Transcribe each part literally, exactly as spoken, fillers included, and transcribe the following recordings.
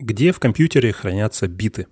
Где в компьютере хранятся биты?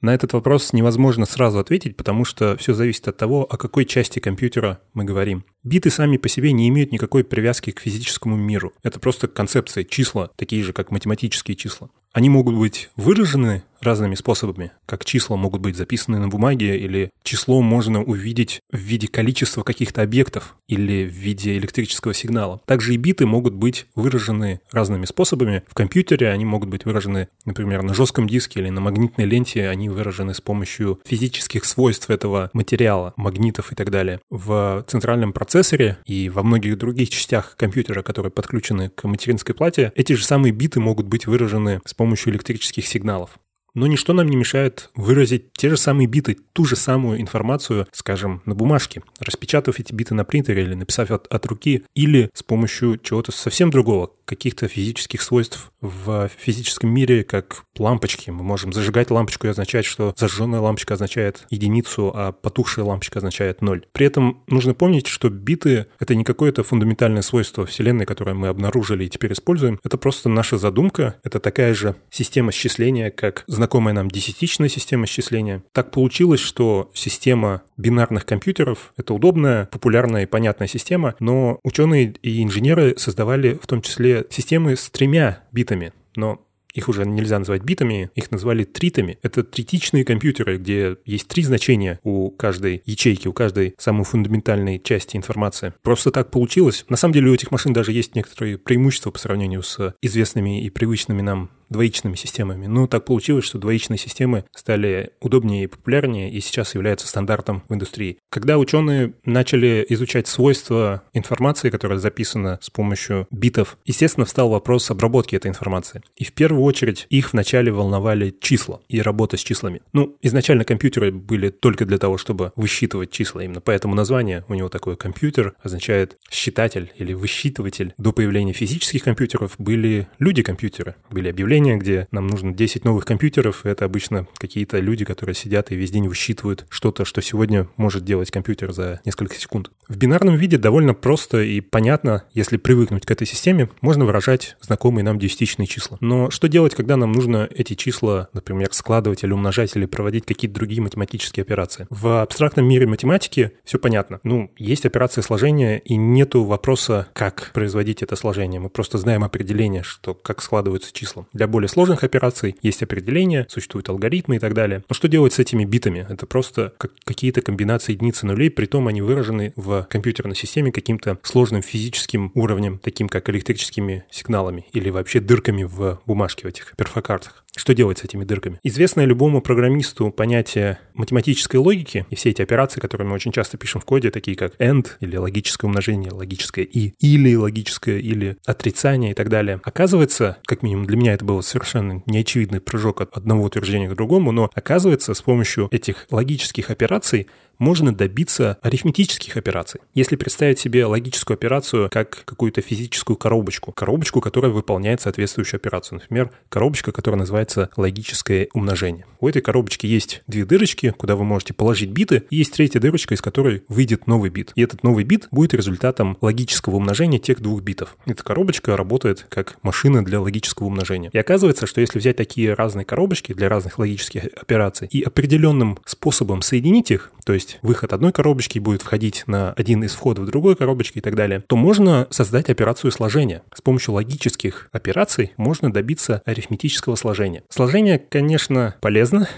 На этот вопрос невозможно сразу ответить, потому что все зависит от того, о какой части компьютера мы говорим. Биты сами по себе не имеют никакой привязки к физическому миру. Это просто концепции, числа, такие же, как математические числа. Они могут быть выражены разными способами, как числа могут быть записаны на бумаге, или число можно увидеть в виде количества каких-то объектов или в виде электрического сигнала. Также и биты могут быть выражены разными способами. В компьютере они могут быть выражены, например, на жестком диске или на магнитной ленте. Они выражены с помощью физических свойств этого материала, магнитов и так далее. В центральном процессоре и во многих других частях компьютера, которые подключены к материнской плате, эти же самые биты могут быть выражены с помощью электрических сигналов. Но ничто нам не мешает выразить те же самые биты, ту же самую информацию, скажем, на бумажке, распечатав эти биты на принтере или написав от, от руки, или с помощью чего-то совсем другого, каких-то физических свойств в физическом мире, как лампочки. Мы можем зажигать лампочку и означать, что зажженная лампочка означает единицу, а потухшая лампочка означает ноль. При этом нужно помнить, что биты — это не какое-то фундаментальное свойство Вселенной, которое мы обнаружили и теперь используем. Это просто наша задумка, это такая же система счисления, как знакомая нам десятичная система счисления. Так получилось, что система бинарных компьютеров — это удобная, популярная и понятная система, но ученые и инженеры создавали в том числе системы с тремя битами, но их уже нельзя называть битами, их назвали тритами. Это тритичные компьютеры, где есть три значения у каждой ячейки, у каждой самой фундаментальной части информации. Просто так получилось. На самом деле у этих машин даже есть некоторые преимущества по сравнению с известными и привычными нам двоичными системами. Но так получилось, что двоичные системы стали удобнее и популярнее и сейчас являются стандартом в индустрии. Когда ученые начали изучать свойства информации, которая записана с помощью битов, естественно, встал вопрос обработки этой информации. И в первую очередь их вначале волновали числа и работа с числами. Ну, изначально компьютеры были только для того, чтобы высчитывать числа. Именно поэтому название у него такое «компьютер» означает «считатель» или «высчитыватель». До появления физических компьютеров были люди-компьютеры, были объявления, где нам нужно десять новых компьютеров, и это обычно какие-то люди, которые сидят и весь день высчитывают что-то, что сегодня может делать компьютер за несколько секунд. В бинарном виде довольно просто и понятно, если привыкнуть к этой системе, можно выражать знакомые нам десятичные числа. Но что делать, когда нам нужно эти числа, например, складывать или умножать, или проводить какие-то другие математические операции? В абстрактном мире математики все понятно. Ну, есть операции сложения, и нету вопроса, как производить это сложение. Мы просто знаем определение, что как складываются числа. Для более сложных операций есть определения, существуют алгоритмы и так далее. Но что делать с этими битами? Это просто как какие-то комбинации единиц и нулей, притом они выражены в компьютерной системе каким-то сложным физическим уровнем, таким как электрическими сигналами или вообще дырками в бумажке, в этих перфокартах. Что делать с этими дырками? Известное любому программисту понятие математической логики и все эти операции, которые мы очень часто пишем в коде, такие как and или логическое умножение, логическое и, или логическое, или отрицание и так далее. Оказывается, как минимум для меня это было совершенно неочевидный прыжок от одного утверждения к другому, но оказывается, с помощью этих логических операций можно добиться арифметических операций. Если представить себе логическую операцию как какую-то физическую коробочку, коробочку, которая выполняет соответствующую операцию, например, коробочка, которая называется логическое умножение. У этой коробочки есть две дырочки, куда вы можете положить биты, и есть третья дырочка, из которой выйдет новый бит. И этот новый бит будет результатом логического умножения тех двух битов. Эта коробочка работает как машина для логического умножения. И оказывается, что если взять такие разные коробочки для разных логических операций и определенным способом соединить их, то есть выход одной коробочки будет входить на один из входов другой коробочки и так далее, то можно создать операцию сложения. С помощью логических операций можно добиться арифметического сложения. Сложение, конечно, полезно,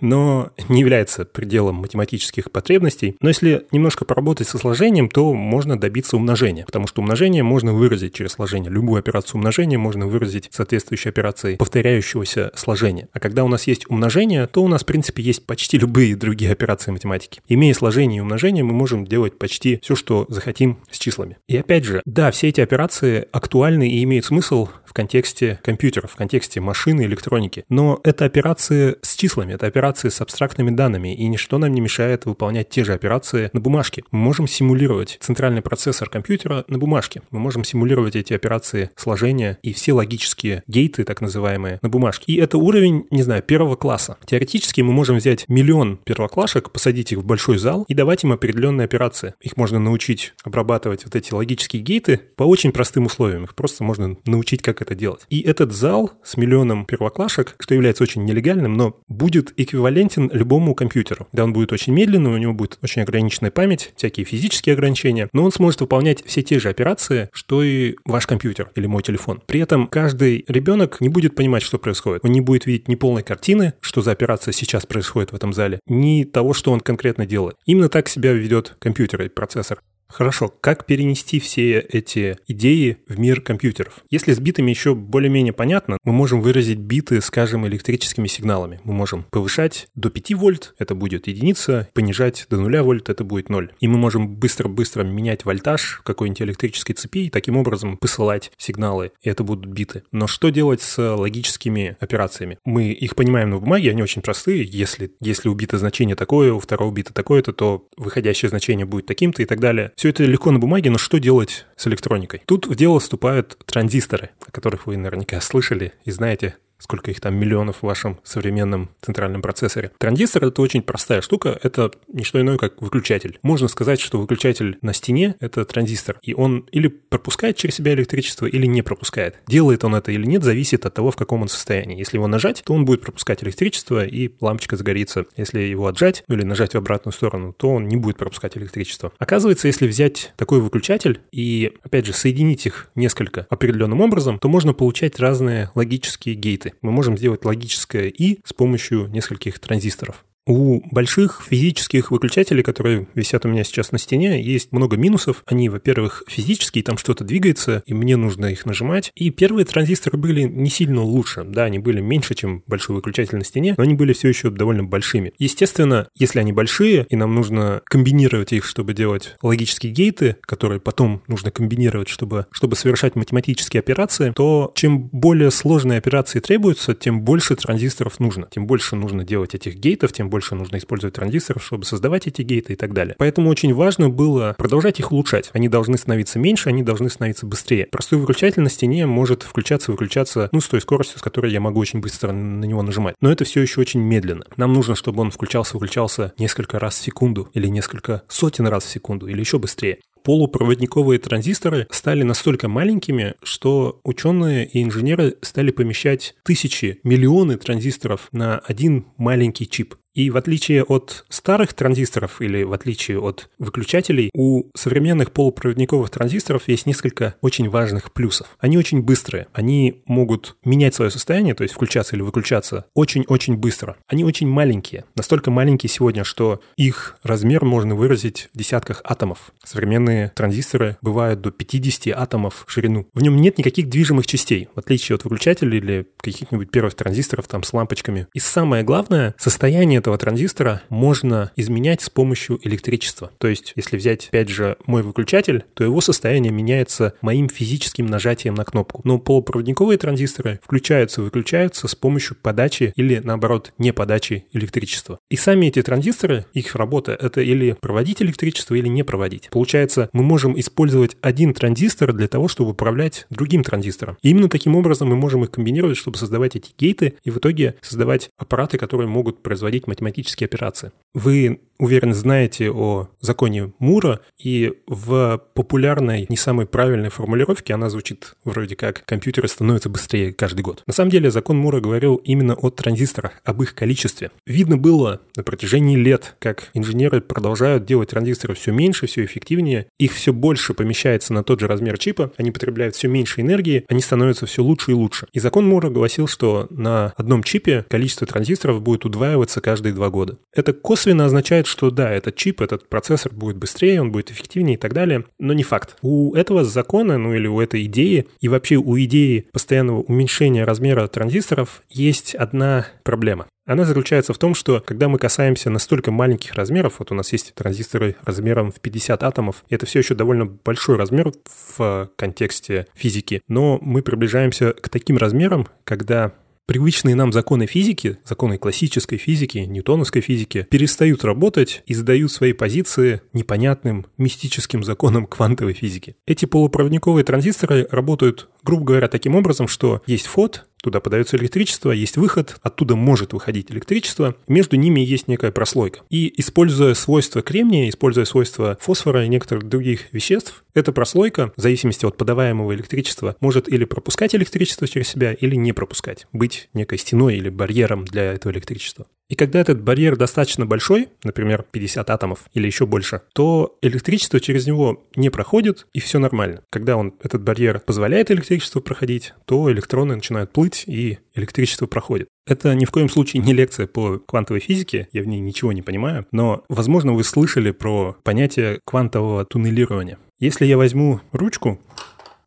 но не является пределом математических потребностей. Но если немножко поработать со сложением, то можно добиться умножения, потому что умножение можно выразить через сложение. Любую операцию умножения можно выразить соответствующей операцией повторяющегося сложения. А когда у нас есть умножение, то у нас, в принципе, есть почти любые другие операции математики. Имея сложение и умножение, мы можем делать почти все, что захотим с числами. И опять же, да, все эти операции актуальны и имеют смысл в контексте компьютеров, в контексте машины, электроники. Но это операции с числами, это операции операции с абстрактными данными, и ничто нам не мешает выполнять те же операции на бумажке. Мы можем симулировать центральный процессор компьютера на бумажке. Мы можем симулировать эти операции сложения и все логические гейты, так называемые, на бумажке. И это уровень, не знаю, первого класса. Теоретически мы можем взять миллион первоклашек, посадить их в большой зал и давать им определенные операции. Их можно научить обрабатывать вот эти логические гейты по очень простым условиям. Их просто можно научить, как это делать. И этот зал с миллионом первоклашек, что является очень нелегальным, но будет эквивалентен любому компьютеру. Да, он будет очень медленный, у него будет очень ограниченная память, всякие физические ограничения, но он сможет выполнять все те же операции, что и ваш компьютер или мой телефон. При этом каждый ребенок не будет понимать, что происходит. Он не будет видеть ни полной картины, что за операция сейчас происходит в этом зале, ни того, что он конкретно делает. Именно так себя ведет компьютер и процессор. Хорошо, как перенести все эти идеи в мир компьютеров? Если с битами еще более-менее понятно, мы можем выразить биты, скажем, электрическими сигналами. Мы можем повышать до пяти вольт, это будет единица, понижать до нуля вольт, это будет ноль. И мы можем быстро-быстро менять вольтаж какой-нибудь электрической цепи и таким образом посылать сигналы, и это будут биты. Но что делать с логическими операциями? Мы их понимаем на бумаге, они очень простые. Если, если у бита значение такое, у второго бита такое-то, то выходящее значение будет таким-то и так далее. Все это легко на бумаге, но что делать с электроникой? Тут в дело вступают транзисторы, о которых вы наверняка слышали и знаете, сколько их там миллионов в вашем современном центральном процессоре. Транзистор — это очень простая штука, это не что иное, как выключатель. Можно сказать, что выключатель на стене — это транзистор, и он или пропускает через себя электричество, или не пропускает. Делает он это или нет, зависит от того, в каком он состоянии. Если его нажать, то он будет пропускать электричество, и лампочка загорится. Если его отжать, ну или нажать в обратную сторону, то он не будет пропускать электричество. Оказывается, если взять такой выключатель и, опять же, соединить их несколько определенным образом, то можно получать разные логические гейты. Мы можем сделать логическое «и» с помощью нескольких транзисторов. У больших физических выключателей, которые висят у меня сейчас на стене, есть много минусов. Они, во-первых, физические, там что-то двигается, и мне нужно их нажимать. И первые транзисторы были не сильно лучше. Да, они были меньше, чем большой выключатель на стене, но они были все еще довольно большими. Естественно, если они большие, и нам нужно комбинировать их, чтобы делать логические гейты, которые потом нужно комбинировать, чтобы, чтобы совершать математические операции, то чем более сложные операции требуются, тем больше транзисторов нужно. Тем больше нужно делать этих гейтов, тем больше больше нужно использовать транзисторов, чтобы создавать эти гейты и так далее. Поэтому очень важно было продолжать их улучшать. Они должны становиться меньше, они должны становиться быстрее. Простой выключатель на стене может включаться и выключаться, ну, с той скоростью, с которой я могу очень быстро на него нажимать. Но это все еще очень медленно. Нам нужно, чтобы он включался-выключался несколько раз в секунду, или несколько сотен раз в секунду, или еще быстрее. Полупроводниковые транзисторы стали настолько маленькими, что ученые и инженеры стали помещать тысячи, миллионы транзисторов на один маленький чип. И в отличие от старых транзисторов или в отличие от выключателей, у современных полупроводниковых транзисторов есть несколько очень важных плюсов. Они очень быстрые, они могут менять свое состояние, то есть включаться или выключаться, очень-очень быстро. Они очень маленькие, настолько маленькие сегодня, что их размер можно выразить в десятках атомов. Современные транзисторы бывают до пятидесяти атомов в ширину. В нем нет никаких движимых частей, в отличие от выключателей или каких-нибудь первых транзисторов там с лампочками. И самое главное, состояние этого транзистора можно изменять с помощью электричества. То есть, если взять, опять же, мой выключатель, то его состояние меняется моим физическим нажатием на кнопку. Но полупроводниковые транзисторы включаются и выключаются с помощью подачи или, наоборот, не подачи электричества. И сами эти транзисторы, их работа — это или проводить электричество, или не проводить. Получается, мы можем использовать один транзистор для того, чтобы управлять другим транзистором. И именно таким образом мы можем их комбинировать, чтобы создавать эти гейты и в итоге создавать аппараты, которые могут производить математику. Математические операции. Вы, уверен, знаете о законе Мура, и в популярной, не самой правильной формулировке она звучит вроде как «компьютеры становятся быстрее каждый год». На самом деле закон Мура говорил именно о транзисторах, об их количестве. Видно было на протяжении лет, как инженеры продолжают делать транзисторы все меньше, все эффективнее, их все больше помещается на тот же размер чипа, они потребляют все меньше энергии, они становятся все лучше и лучше. И закон Мура гласил, что на одном чипе количество транзисторов будет удваиваться каждый каждые два года. Это косвенно означает, что да, этот чип, этот процессор будет быстрее, он будет эффективнее и так далее, но не факт. У этого закона, ну или у этой идеи, и вообще у идеи постоянного уменьшения размера транзисторов есть одна проблема. Она заключается в том, что когда мы касаемся настолько маленьких размеров, вот у нас есть транзисторы размером в пятьдесят атомов, это все еще довольно большой размер в контексте физики, но мы приближаемся к таким размерам, когда привычные нам законы физики, законы классической физики, ньютоновской физики, перестают работать и сдают свои позиции непонятным мистическим законам квантовой физики. Эти полупроводниковые транзисторы работают, грубо говоря, таким образом, что есть вход, туда подается электричество, есть выход, оттуда может выходить электричество, между ними есть некая прослойка. И используя свойства кремния, используя свойства фосфора и некоторых других веществ, эта прослойка, в зависимости от подаваемого электричества, может или пропускать электричество через себя, или не пропускать, быть некой стеной или барьером для этого электричества. И когда этот барьер достаточно большой, например, пятьдесят атомов или еще больше, то электричество через него не проходит, и все нормально. Когда он, этот барьер позволяет электричеству проходить, то электроны начинают плыть, и электричество проходит. Это ни в коем случае не лекция по квантовой физике, я в ней ничего не понимаю, но, возможно, вы слышали про понятие квантового туннелирования. Если я возьму ручку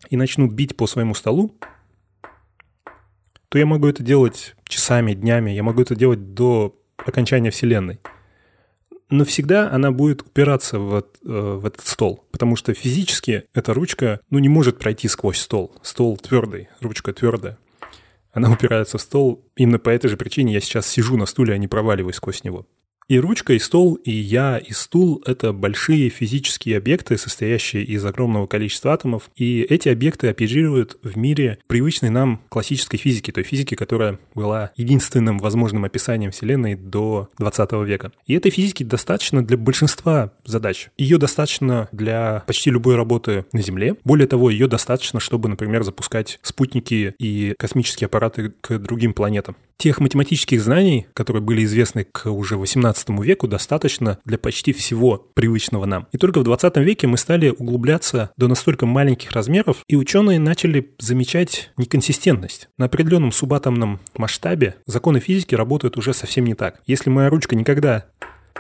и начну бить по своему столу, то я могу это делать часами, днями, я могу это делать до окончания Вселенной. Но всегда она будет упираться в, э, в этот стол, потому что физически эта ручка, ну, не может пройти сквозь стол. Стол твердый, ручка твердая. Она упирается в стол. Именно по этой же причине я сейчас сижу на стуле, а не проваливаюсь сквозь него. И ручка, и стол, и я, и стул — это большие физические объекты, состоящие из огромного количества атомов. И эти объекты оперируют в мире привычной нам классической физики, той физики, которая была единственным возможным описанием Вселенной до двадцатого века. И этой физики достаточно для большинства задач. Ее достаточно для почти любой работы на Земле. Более того, ее достаточно, чтобы, например, запускать спутники и космические аппараты к другим планетам. Тех математических знаний, которые были известны к уже восемнадцатому веку, достаточно для почти всего привычного нам. И только в двадцатом веке мы стали углубляться до настолько маленьких размеров, и ученые начали замечать неконсистентность. На определенном субатомном масштабе законы физики работают уже совсем не так. Если моя ручка никогда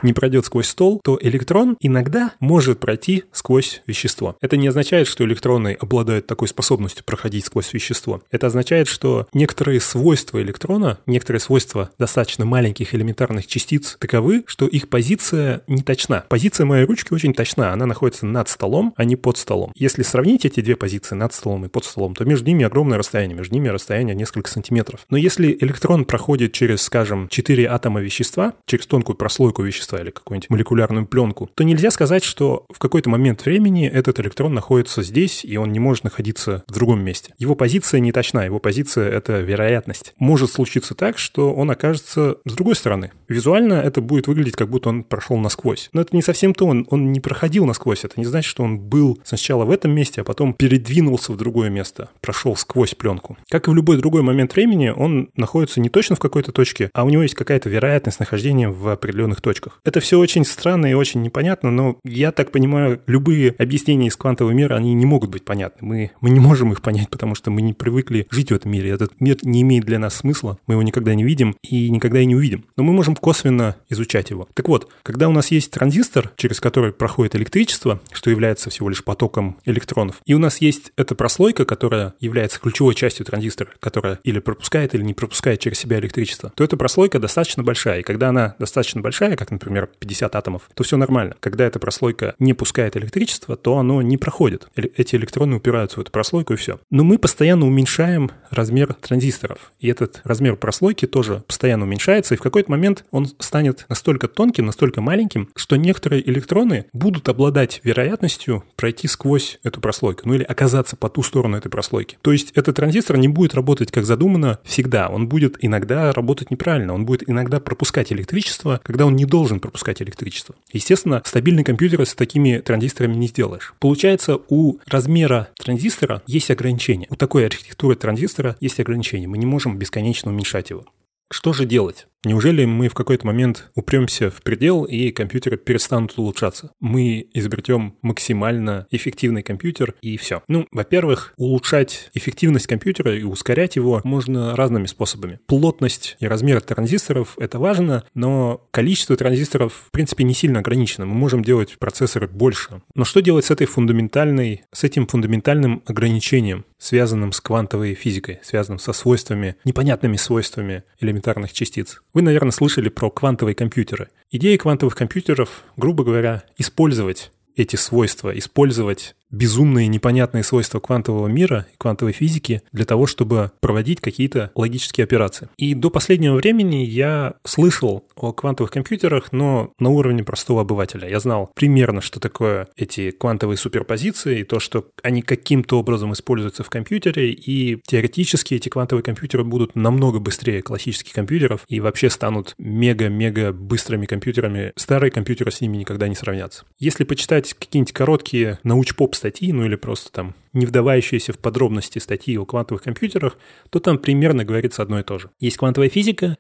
не пройдет сквозь стол, то электрон иногда может пройти сквозь вещество. Это не означает, что электроны обладают такой способностью проходить сквозь вещество. Это означает, что некоторые свойства электрона, некоторые свойства достаточно маленьких элементарных частиц таковы, что их позиция не точна. Позиция моей ручки очень точна. Она находится над столом, а не под столом. Если сравнить эти две позиции, над столом и под столом, то между ними огромное расстояние. Между ними расстояние несколько сантиметров. Но если электрон проходит через, скажем, четыре атома вещества, через тонкую прослойку вещества, или какую-нибудь молекулярную пленку, то нельзя сказать, что в какой-то момент времени этот электрон находится здесь, и он не может находиться в другом месте. Его позиция не точна, его позиция — это вероятность. Может случиться так, что он окажется с другой стороны. Визуально это будет выглядеть, как будто он прошел насквозь. Но это не совсем то, он, он не проходил насквозь. Это не значит, что он был сначала в этом месте, а потом передвинулся в другое место, прошел сквозь пленку. Как и в любой другой момент времени, он находится не точно в какой-то точке, а у него есть какая-то вероятность нахождения в определенных точках. Это все очень странно и очень непонятно, но я так понимаю, любые объяснения из квантового мира, они не могут быть понятны. Мы, мы не можем их понять, потому что мы не привыкли жить в этом мире. Этот мир не имеет для нас смысла, мы его никогда не видим и никогда и не увидим. Но мы можем косвенно изучать его. Так вот, когда у нас есть транзистор, через который проходит электричество, что является всего лишь потоком электронов, и у нас есть эта прослойка, которая является ключевой частью транзистора, которая или пропускает, или не пропускает через себя электричество, то эта прослойка достаточно большая. И когда она достаточно большая, как, например, например, пятьдесят атомов, то все нормально. Когда эта прослойка не пускает электричество, то оно не проходит. Эти электроны упираются в эту прослойку, и все. Но мы постоянно уменьшаем размер транзисторов. И этот размер прослойки тоже постоянно уменьшается, и в какой-то момент он станет настолько тонким, настолько маленьким, что некоторые электроны будут обладать вероятностью пройти сквозь эту прослойку, ну или оказаться по ту сторону этой прослойки. То есть этот транзистор не будет работать, как задумано, всегда. Он будет иногда работать неправильно, он будет иногда пропускать электричество, когда он не должен пропускать электричество. Естественно, стабильный компьютер с такими транзисторами не сделаешь. Получается, у размера транзистора есть ограничения. У такой архитектуры транзистора есть ограничения. Мы не можем бесконечно уменьшать его. Что же делать? Неужели мы в какой-то момент упремся в предел, и компьютеры перестанут улучшаться? Мы изобретем максимально эффективный компьютер, и все. Ну, во-первых, улучшать эффективность компьютера и ускорять его можно разными способами. Плотность и размер транзисторов — это важно, но количество транзисторов, в принципе, не сильно ограничено. Мы можем делать процессоры больше. Но что делать с этой фундаментальной, с этим фундаментальным ограничением, связанным с квантовой физикой, связанным со свойствами, непонятными свойствами элементарных частиц? Вы, наверное, слышали про квантовые компьютеры. Идея квантовых компьютеров, грубо говоря, использовать эти свойства, использовать безумные непонятные свойства квантового мира и квантовой физики для того, чтобы проводить какие-то логические операции. И до последнего времени я слышал о квантовых компьютерах, но на уровне простого обывателя. Я знал примерно, что такое эти квантовые суперпозиции, и то, что они каким-то образом используются в компьютере, и теоретически эти квантовые компьютеры будут намного быстрее классических компьютеров и вообще станут мега-мега быстрыми компьютерами. Старые компьютеры с ними никогда не сравнятся. Если почитать какие-нибудь короткие науч-поп статьи, ну или просто там не вдавающиеся в подробности статьи о квантовых компьютерах, то там примерно говорится одно и то же. Есть квантовая физика,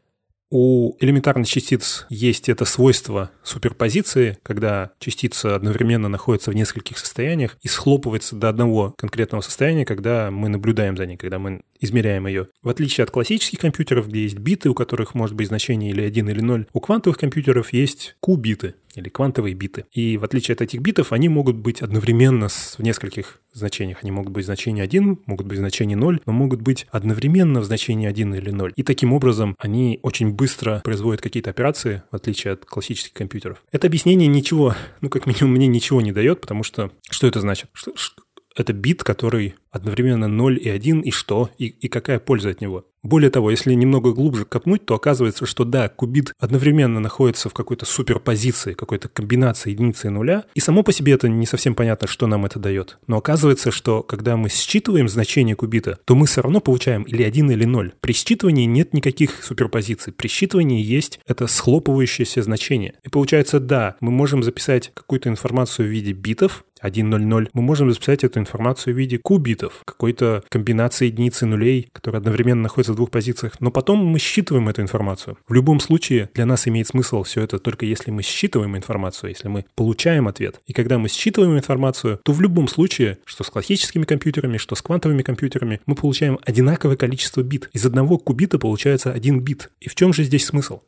у элементарных частиц есть это свойство суперпозиции, когда частица одновременно находится в нескольких состояниях и схлопывается до одного конкретного состояния, когда мы наблюдаем за ней, когда мы измеряем ее. В отличие от классических компьютеров, где есть биты, у которых может быть значение или один, или ноль, у квантовых компьютеров есть q-биты или квантовые биты. И в отличие от этих битов, они могут быть одновременно в нескольких значениях. Они могут быть в значении один, могут быть в значении ноль, но могут быть одновременно в значении один или ноль. И таким образом они очень быстро производят какие-то операции, в отличие от классических компьютеров. Это объяснение ничего, ну как минимум мне ничего не дает, потому что что это значит? Что, что, это бит, который одновременно ноль и один, и что? И, и какая польза от него? Более того, если немного глубже копнуть, то оказывается, что да, кубит одновременно находится в какой-то суперпозиции, какой-то комбинации единицы и нуля, и само по себе это не совсем понятно, что нам это дает. Но оказывается, что когда мы считываем значение кубита, то мы все равно получаем или один, или ноль. При считывании нет никаких суперпозиций, при считывании есть это схлопывающееся значение. И получается, да, мы можем записать какую-то информацию в виде битов, один, ноль, ноль, мы можем записать эту информацию в виде кубитов, какой-то комбинации единиц и нулей, которые одновременно находятся в двух позициях, но потом мы считываем эту информацию. В любом случае для нас имеет смысл все это только если мы считываем информацию, если мы получаем ответ. И когда мы считываем информацию, то в любом случае, что с классическими компьютерами, что с квантовыми компьютерами, мы получаем одинаковое количество бит. Из одного кубита получается один бит. И в чем же здесь смысл?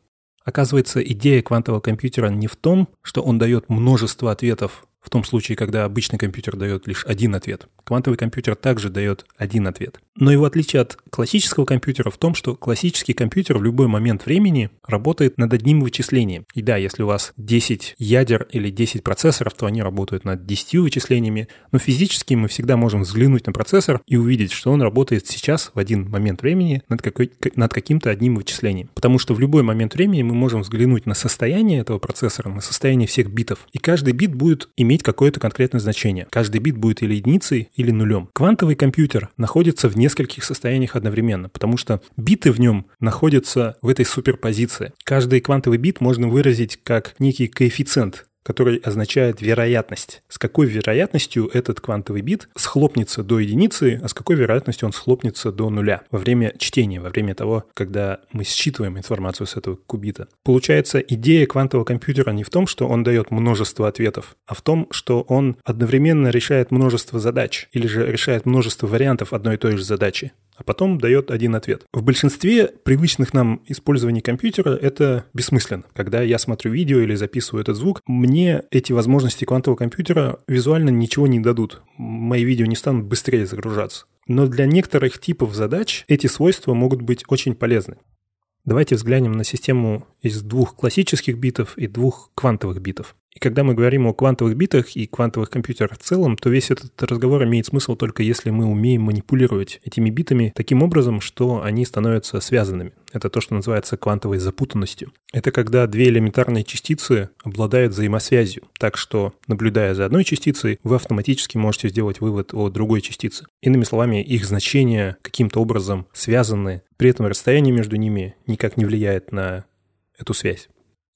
Оказывается, идея квантового компьютера не в том, что он дает множество ответов, в том случае, когда обычный компьютер дает лишь один ответ. Квантовый компьютер также дает один ответ. Но его отличие от классического компьютера в том, что классический компьютер в любой момент времени работает над одним вычислением. И да, если у вас десять ядер или десять процессоров, то они работают над десятью вычислениями, но физически мы всегда можем взглянуть на процессор и увидеть, что он работает сейчас в один момент времени над, какой, над каким-то одним вычислением. Потому что в любой момент времени мы можем взглянуть на состояние этого процессора, на состояние всех битов. И каждый бит будет иметь какое-то конкретное значение. Каждый бит будет или единицей, или нулем. Квантовый компьютер находится в нескольких состояниях одновременно, потому что биты в нем находятся в этой суперпозиции. Каждый квантовый бит можно выразить как некий коэффициент, который означает вероятность. С какой вероятностью этот квантовый бит схлопнется до единицы, а с какой вероятностью он схлопнется до нуля во время чтения, во время того, когда мы считываем информацию с этого кубита. Получается, идея квантового компьютера не в том, что он дает множество ответов, а в том, что он одновременно решает множество задач или же решает множество вариантов одной и той же задачи, а потом дает один ответ. В большинстве привычных нам использований компьютера это бессмысленно. Когда я смотрю видео или записываю этот звук, мне эти возможности квантового компьютера визуально ничего не дадут. Мои видео не станут быстрее загружаться. Но для некоторых типов задач эти свойства могут быть очень полезны. Давайте взглянем на систему из двух классических битов и двух квантовых битов. И когда мы говорим о квантовых битах и квантовых компьютерах в целом, то весь этот разговор имеет смысл только если мы умеем манипулировать этими битами таким образом, что они становятся связанными. Это то, что называется квантовой запутанностью. Это когда две элементарные частицы обладают взаимосвязью, так что, наблюдая за одной частицей, вы автоматически можете сделать вывод о другой частице. Иными словами, их значения каким-то образом связаны, при этом расстояние между ними никак не влияет на эту связь.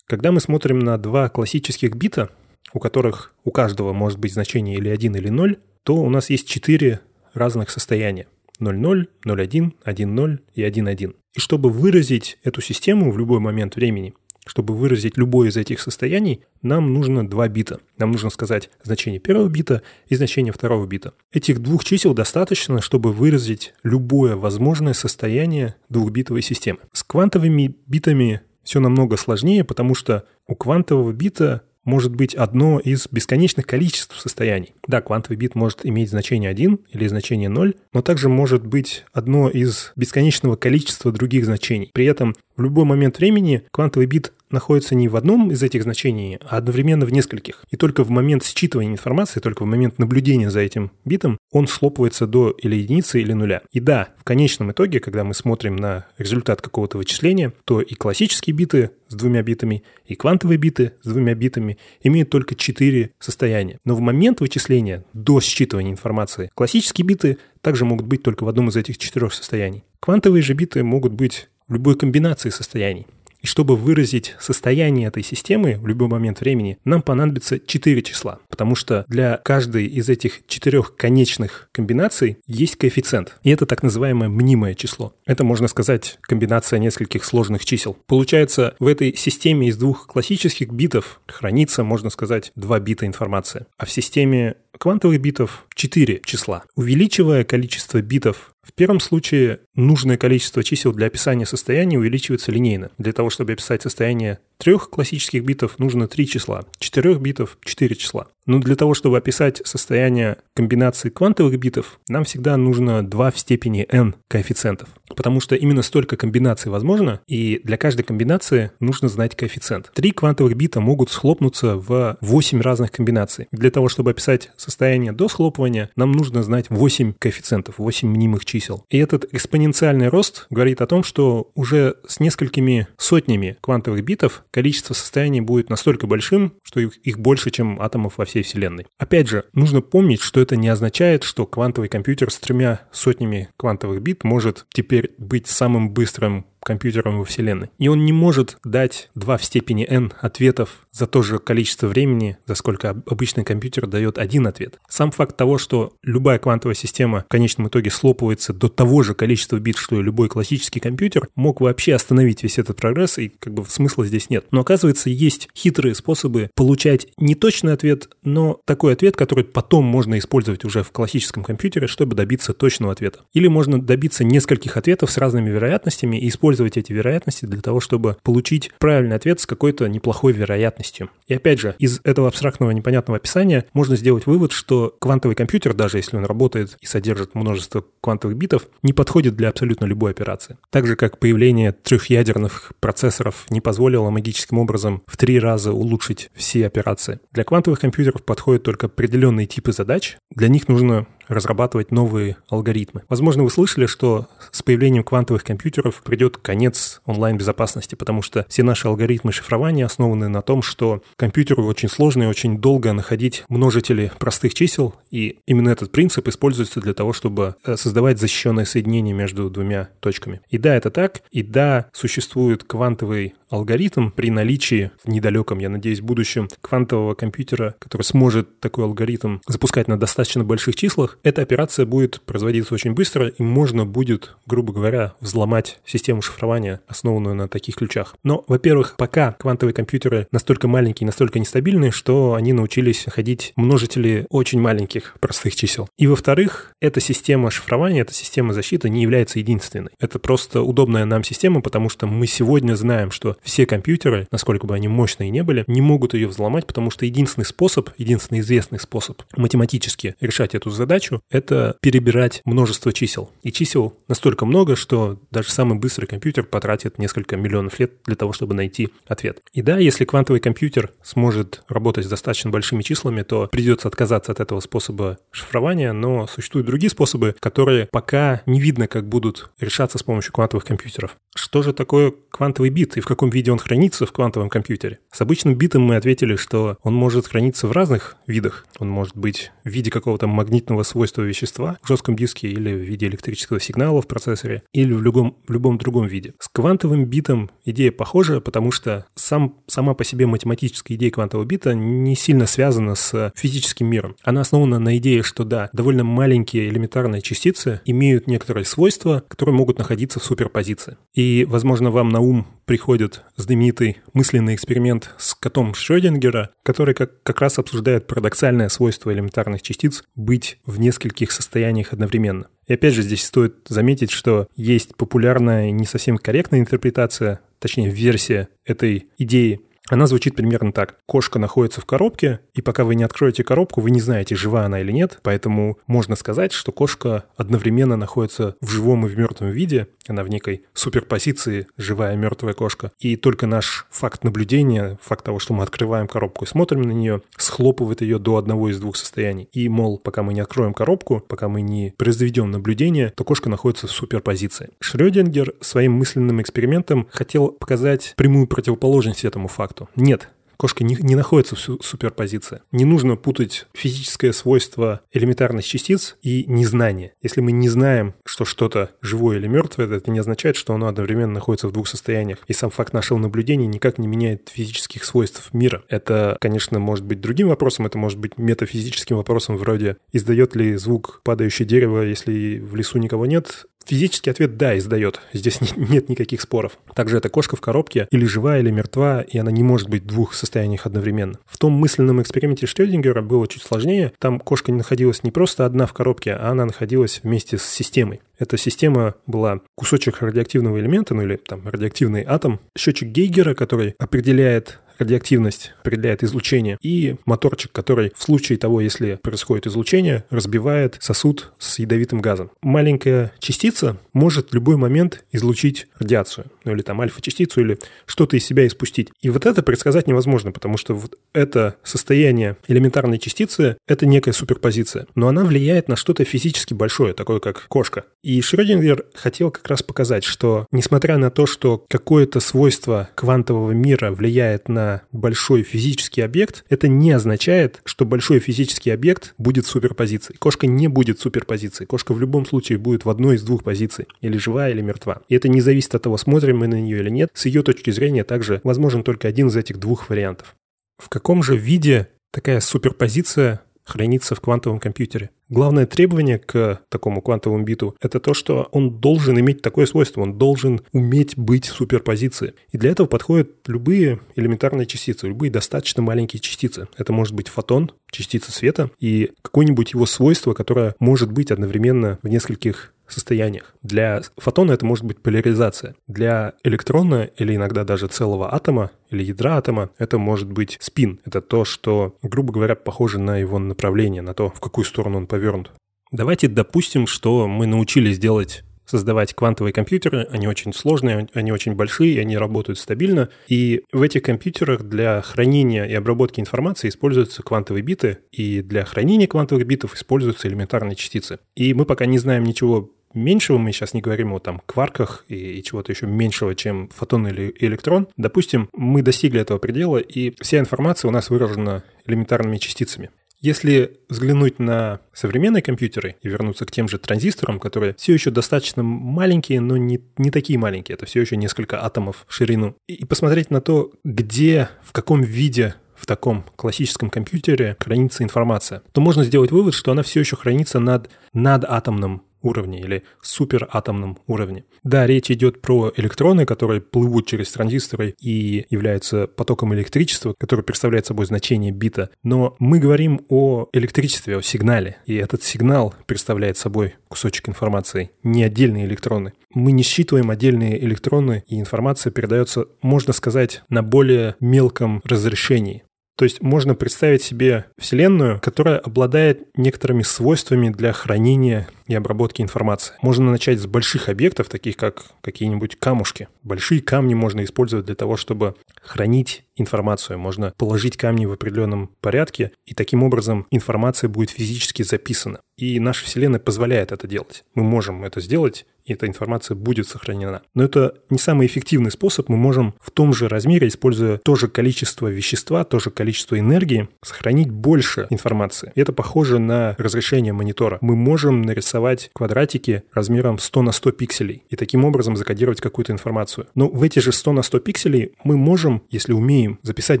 Когда мы смотрим на два классических бита, у которых у каждого может быть значение или один, или ноль, то у нас есть четыре разных состояния. ноль ноль, ноль один, один ноль и один один. И чтобы выразить эту систему в любой момент времени, чтобы выразить любое из этих состояний, нам нужно два бита. Нам нужно сказать значение первого бита и значение второго бита. Этих двух чисел достаточно, чтобы выразить любое возможное состояние двухбитовой системы. С квантовыми битами все намного сложнее, потому что у квантового бита может быть одно из бесконечных количеств состояний. Да, квантовый бит может иметь значение один или значение ноль, но также может быть одно из бесконечного количества других значений. При этом в любой момент времени квантовый бит находится не в одном из этих значений, а одновременно в нескольких. И только в момент считывания информации, только в момент наблюдения за этим битом, он слопывается до или единицы, или нуля. И да, в конечном итоге, когда мы смотрим на результат какого-то вычисления, то и классические биты с двумя битами, и квантовые биты с двумя битами имеют только четыре состояния. Но в момент вычисления, до считывания информации, классические биты также могут быть только в одном из этих четырех состояний. Квантовые же биты могут быть в любой комбинации состояний. И чтобы выразить состояние этой системы в любой момент времени, нам понадобится четыре числа, потому что для каждой из этих четырех конечных комбинаций есть коэффициент, и это так называемое мнимое число. Это, можно сказать, комбинация нескольких сложных чисел. Получается, в этой системе из двух классических битов хранится, можно сказать, два бита информации, а в системе квантовых битов четыре числа. Увеличивая количество битов, в первом случае нужное количество чисел для описания состояния увеличивается линейно. Для того, чтобы описать состояние трех классических битов, нужно три числа, четырех битов — четыре числа. Но для того, чтобы описать состояние комбинации квантовых битов, нам всегда нужно два в степени n коэффициентов, потому что именно столько комбинаций возможно, и для каждой комбинации нужно знать коэффициент. Три квантовых бита могут схлопнуться в восемь разных комбинаций. Для того, чтобы описать состояние до схлопывания, нам нужно знать восемь коэффициентов, восемь мнимых чисел. И этот экспоненциальный рост говорит о том, что уже с несколькими сотнями квантовых битов количество состояний будет настолько большим, что их больше, чем атомов во всей Вселенной. Опять же, нужно помнить, что это не означает, что квантовый компьютер с тремя сотнями квантовых бит может теперь быть самым быстрым компьютером во Вселенной. И он не может дать два в степени n ответов за то же количество времени, за сколько обычный компьютер дает один ответ. Сам факт того, что любая квантовая система в конечном итоге слопывается до того же количества бит, что и любой классический компьютер, мог вообще остановить весь этот прогресс, и как бы смысла здесь нет. Но оказывается, есть хитрые способы получать не точный ответ, но такой ответ, который потом можно использовать уже в классическом компьютере, чтобы добиться точного ответа. Или можно добиться нескольких ответов с разными вероятностями и использовать эти вероятности для того, чтобы получить правильный ответ с какой-то неплохой вероятностью. И опять же, из этого абстрактного непонятного описания можно сделать вывод, что квантовый компьютер, даже если он работает и содержит множество квантовых битов, не подходит для абсолютно любой операции. Так же, как появление трехъядерных процессоров не позволило магическим образом в три раза улучшить все операции. Для квантовых компьютеров подходят только определенные типы задач. Для них нужно разрабатывать новые алгоритмы. Возможно, вы слышали, что с появлением квантовых компьютеров придет конец онлайн-безопасности, потому что все наши алгоритмы шифрования основаны на том, что компьютеру очень сложно и очень долго находить множители простых чисел, и именно этот принцип используется для того, чтобы создавать защищенное соединение между двумя точками. И да, это так, и да, существует квантовый алгоритм при наличии в недалеком, я надеюсь, будущем квантового компьютера, который сможет такой алгоритм запускать на достаточно больших числах. Эта операция будет производиться очень быстро, и можно будет, грубо говоря, взломать систему шифрования, основанную на таких ключах. Но, во-первых, пока квантовые компьютеры настолько маленькие, настолько нестабильные, что они научились находить множители очень маленьких простых чисел. И, во-вторых, эта система шифрования, эта система защиты не является единственной. Это просто удобная нам система, потому что мы сегодня знаем, что все компьютеры, насколько бы они мощные не были, не могут ее взломать, потому что единственный способ, единственный известный способ математически решать эту задачу — это перебирать множество чисел. И чисел настолько много, что даже самый быстрый компьютер потратит несколько миллионов лет для того, чтобы найти ответ. И да, если квантовый компьютер сможет работать с достаточно большими числами, то придется отказаться от этого способа шифрования, но существуют другие способы, которые пока не видно, как будут решаться с помощью квантовых компьютеров. Что же такое квантовый бит и в каком виде он хранится в квантовом компьютере? С обычным битом мы ответили, что он может храниться в разных видах. Он может быть в виде какого-то магнитного свойства, свойства вещества в жестком диске или в виде электрического сигнала в процессоре или в любом, в любом другом виде. С квантовым битом идея похожа, потому что сам, сама по себе математическая идея квантового бита не сильно связана с физическим миром. Она основана на идее, что да, довольно маленькие элементарные частицы имеют некоторые свойства, которые могут находиться в суперпозиции. И, возможно, вам на ум приходит знаменитый мысленный эксперимент с котом Шрёдингера, который как, как раз обсуждает парадоксальное свойство элементарных частиц быть в нескольких состояниях одновременно. И опять же, здесь стоит заметить, что есть популярная и не совсем корректная интерпретация, точнее версия этой идеи, Она звучит примерно так. Кошка находится в коробке, и пока вы не откроете коробку, вы не знаете, жива она или нет. Поэтому можно сказать, что кошка одновременно находится в живом и в мертвом виде. Она в некой суперпозиции живая и мертвая кошка. И только наш факт наблюдения, факт того, что мы открываем коробку и смотрим на нее, схлопывает ее до одного из двух состояний. И, мол, пока мы не откроем коробку, пока мы не произведем наблюдение, то кошка находится в суперпозиции. Шрёдингер своим мысленным экспериментом хотел показать прямую противоположность этому факту. Нет, кошка не, не находится в суперпозиции. Не нужно путать физическое свойство элементарных частиц и незнание. Если мы не знаем, что что-то живое или мертвое, это не означает, что оно одновременно находится в двух состояниях. И сам факт нашего наблюдения никак не меняет физических свойств мира. Это, конечно, может быть другим вопросом, это может быть метафизическим вопросом вроде «Издает ли звук падающее дерево, если в лесу никого нет?» Физический ответ «да» издает. Здесь нет никаких споров. Также эта кошка в коробке или жива, или мертва, и она не может быть в двух состояниях одновременно. В том мысленном эксперименте Шрёдингера было чуть сложнее. Там кошка не находилась не просто одна в коробке, а она находилась вместе с системой. Эта система была кусочек радиоактивного элемента, ну или там радиоактивный атом, счетчик Гейгера, который определяет радиоактивность, определяет излучение, и моторчик, который в случае того, если происходит излучение, разбивает сосуд с ядовитым газом. Маленькая частица может в любой момент излучить радиацию, ну или там альфа-частицу, или что-то из себя испустить. И вот это предсказать невозможно, потому что вот это состояние элементарной частицы — это некая суперпозиция, но она влияет на что-то физически большое, такое как кошка. И Шрёдингер хотел как раз показать, что несмотря на то, что какое-то свойство квантового мира влияет на большой физический объект, это не означает, что большой физический объект будет суперпозицией. Кошка не будет суперпозицией. Кошка в любом случае будет в одной из двух позиций. Или жива, или мертва. И это не зависит от того, смотрим мы на нее или нет. С ее точки зрения также возможен только один из этих двух вариантов. В каком же виде такая суперпозиция хранится в квантовом компьютере? Главное требование к такому квантовому биту — это то, что он должен иметь такое свойство, он должен уметь быть в суперпозиции. И для этого подходят любые элементарные частицы, любые достаточно маленькие частицы. Это может быть фотон, частица света и какое-нибудь его свойство, которое может быть одновременно в нескольких состояниях. Для фотона это может быть поляризация. Для электрона или иногда даже целого атома или ядра атома это может быть спин. Это то, что, грубо говоря, похоже на его направление, на то, в какую сторону он повернут. Давайте допустим, что мы научились делать... создавать квантовые компьютеры, они очень сложные, они очень большие, они работают стабильно. И в этих компьютерах для хранения и обработки информации используются квантовые биты, и для хранения квантовых битов используются элементарные частицы. И мы пока не знаем ничего меньшего, мы сейчас не говорим о там кварках и, и чего-то еще меньшего, чем фотон или электрон. Допустим, мы достигли этого предела, и вся информация у нас выражена элементарными частицами. Если взглянуть на современные компьютеры и вернуться к тем же транзисторам, которые все еще достаточно маленькие, но не, не такие маленькие, это все еще несколько атомов в ширину, и, и посмотреть на то, где, в каком виде в таком классическом компьютере хранится информация, то можно сделать вывод, что она все еще хранится над, над атомным уровне или суператомном уровне. Да, речь идет про электроны, которые плывут через транзисторы и являются потоком электричества, который представляет собой значение бита. Но мы говорим о электричестве, о сигнале, и этот сигнал представляет собой кусочек информации, не отдельные электроны. Мы не считываем отдельные электроны, и информация передается, можно сказать, на более мелком разрешении. То есть можно представить себе Вселенную, которая обладает некоторыми свойствами для хранения и обработки информации. Можно начать с больших объектов, таких как какие-нибудь камушки. Большие камни можно использовать для того, чтобы хранить информацию. Можно положить камни в определенном порядке, и таким образом информация будет физически записана. И наша Вселенная позволяет это делать. Мы можем это сделать, и эта информация будет сохранена. Но это не самый эффективный способ. Мы можем в том же размере, используя то же количество вещества, то же количество энергии, сохранить больше информации. И это похоже на разрешение монитора. Мы можем нарисовать квадратики размером сто на сто пикселей и таким образом закодировать какую-то информацию. Но в эти же сто на сто пикселей мы можем, если умеем, записать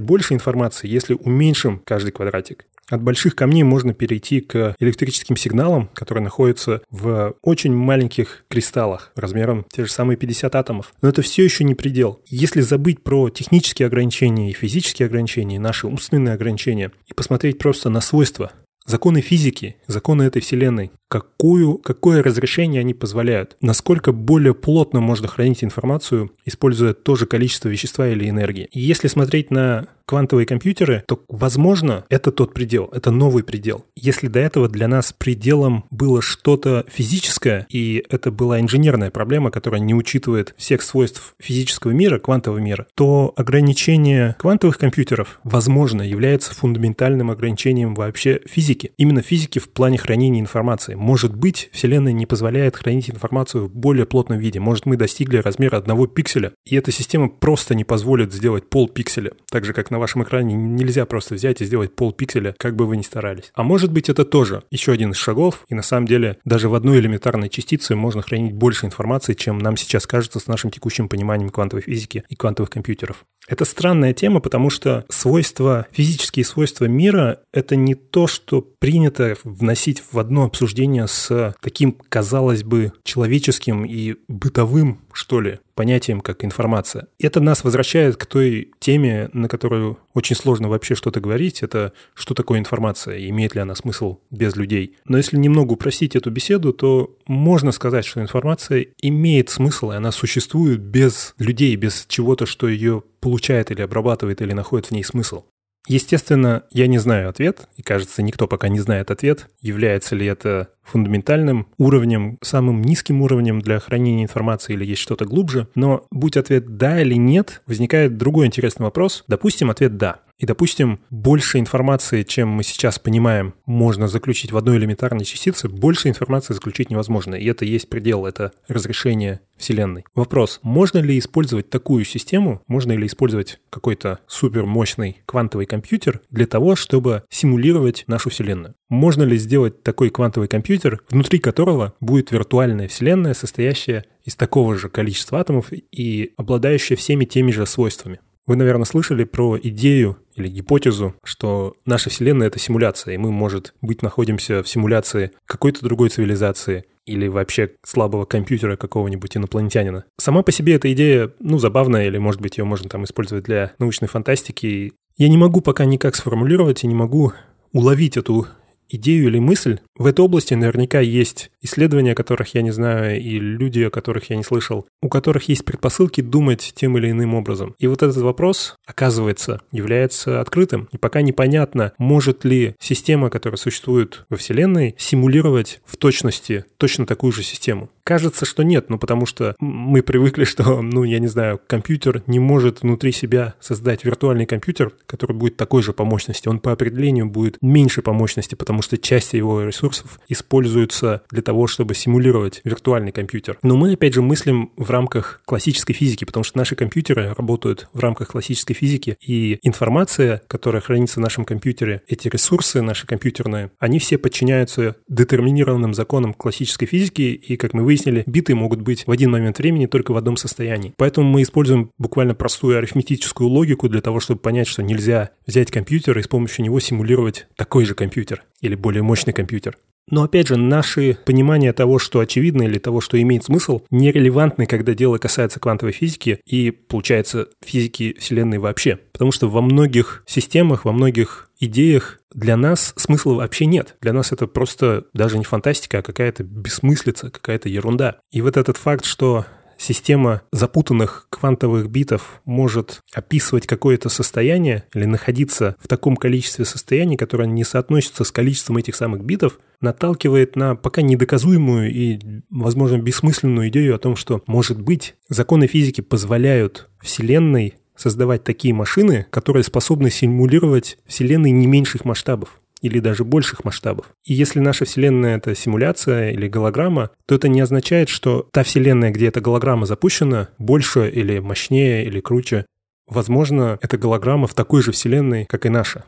больше информации, если уменьшим каждый квадратик. От больших камней можно перейти к электрическим сигналам, которые находятся в очень маленьких кристаллах размером те же самые пятьдесят атомов. Но это все еще не предел. Если забыть про технические ограничения и физические ограничения, и наши умственные ограничения, и посмотреть просто на свойства Законы физики, законы этой вселенной, какую, какое разрешение они позволяют, насколько более плотно можно хранить информацию, используя то же количество вещества или энергии. И если смотреть на квантовые компьютеры, то, возможно, это тот предел, это новый предел. Если до этого для нас пределом было что-то физическое, и это была инженерная проблема, которая не учитывает всех свойств физического мира, квантового мира, то ограничение квантовых компьютеров, возможно, является фундаментальным ограничением вообще физики. Именно физики в плане хранения информации. Может быть, Вселенная не позволяет хранить информацию в более плотном виде. Может, мы достигли размера одного пикселя, и эта система просто не позволит сделать полпикселя. Так же, как на вашем экране нельзя просто взять и сделать полпикселя, как бы вы ни старались. А может быть, это тоже еще один из шагов, и на самом деле даже в одной элементарной частице можно хранить больше информации, чем нам сейчас кажется с нашим текущим пониманием квантовой физики и квантовых компьютеров. Это странная тема, потому что свойства, физические свойства мира — это не то, что принято вносить в одно обсуждение с таким, казалось бы, человеческим и бытовым, что ли, понятием, как информация. Это нас возвращает к той теме, на которую очень сложно вообще что-то говорить. Это что такое информация, и имеет ли она смысл без людей. Но если немного упростить эту беседу, то можно сказать, что информация имеет смысл, и она существует без людей, без чего-то, что ее получает или обрабатывает, или находит в ней смысл. Естественно, я не знаю ответ, и, кажется, никто пока не знает ответ, является ли это фундаментальным уровнем, самым низким уровнем для хранения информации или есть что-то глубже. Но будь ответ «да» или «нет», возникает другой интересный вопрос. Допустим, ответ «да». И, допустим, больше информации, чем мы сейчас понимаем, можно заключить в одной элементарной частице, больше информации заключить невозможно. И это есть предел, это разрешение Вселенной. Вопрос, можно ли использовать такую систему, можно ли использовать какой-то супермощный квантовый компьютер для того, чтобы симулировать нашу Вселенную? Можно ли сделать такой квантовый компьютер, внутри которого будет виртуальная Вселенная, состоящая из такого же количества атомов и обладающая всеми теми же свойствами? Вы, наверное, слышали про идею или гипотезу, что наша Вселенная — это симуляция, и мы, может быть, находимся в симуляции какой-то другой цивилизации или вообще слабого компьютера какого-нибудь инопланетянина. Сама по себе эта идея, ну, забавная, или, может быть, ее можно там использовать для научной фантастики. Я не могу пока никак сформулировать и не могу уловить эту идею или мысль. В этой области наверняка есть исследования, о которых я не знаю, и люди, о которых я не слышал, у которых есть предпосылки думать тем или иным образом. И вот этот вопрос, оказывается, является открытым. И пока непонятно, может ли система, которая существует во Вселенной, симулировать в точности точно такую же систему. Кажется, что нет, ну потому что мы привыкли, что, ну я не знаю, компьютер не может внутри себя создать виртуальный компьютер, который будет такой же по мощности. Он по определению будет меньше по мощности, потому что часть его ресурсов используется для того, чтобы симулировать виртуальный компьютер. Но мы, опять же, мыслим в рамках классической физики, потому что наши компьютеры работают в рамках классической физики, и информация, которая хранится в нашем компьютере, эти ресурсы наши компьютерные, они все подчиняются детерминированным законам классической физики, и, как мы выяснили, Выяснили, биты могут быть в один момент времени только в одном состоянии. Поэтому мы используем буквально простую арифметическую логику для того, чтобы понять, что нельзя взять компьютер и с помощью него симулировать такой же компьютер или более мощный компьютер. Но опять же, наши понимания того, что очевидно или того, что имеет смысл, нерелевантны, когда дело касается квантовой физики и, получается, физики Вселенной вообще. Потому что во многих системах, во многих идеях для нас смысла вообще нет. Для нас это просто даже не фантастика, а какая-то бессмыслица, какая-то ерунда. И вот этот факт, что система запутанных квантовых битов может описывать какое-то состояние или находиться в таком количестве состояний, которое не соотносится с количеством этих самых битов, наталкивает на пока недоказуемую и, возможно, бессмысленную идею о том, что, может быть, законы физики позволяют Вселенной создавать такие машины, которые способны симулировать Вселенной не меньших масштабов или даже больших масштабов. И если наша Вселенная — это симуляция или голограмма, то это не означает, что та Вселенная, где эта голограмма запущена, больше или мощнее или круче. Возможно, эта голограмма в такой же Вселенной, как и наша.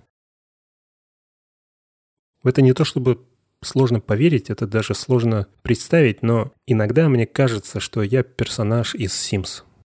В это не то чтобы сложно поверить, это даже сложно представить, но иногда мне кажется, что я персонаж из «Симс».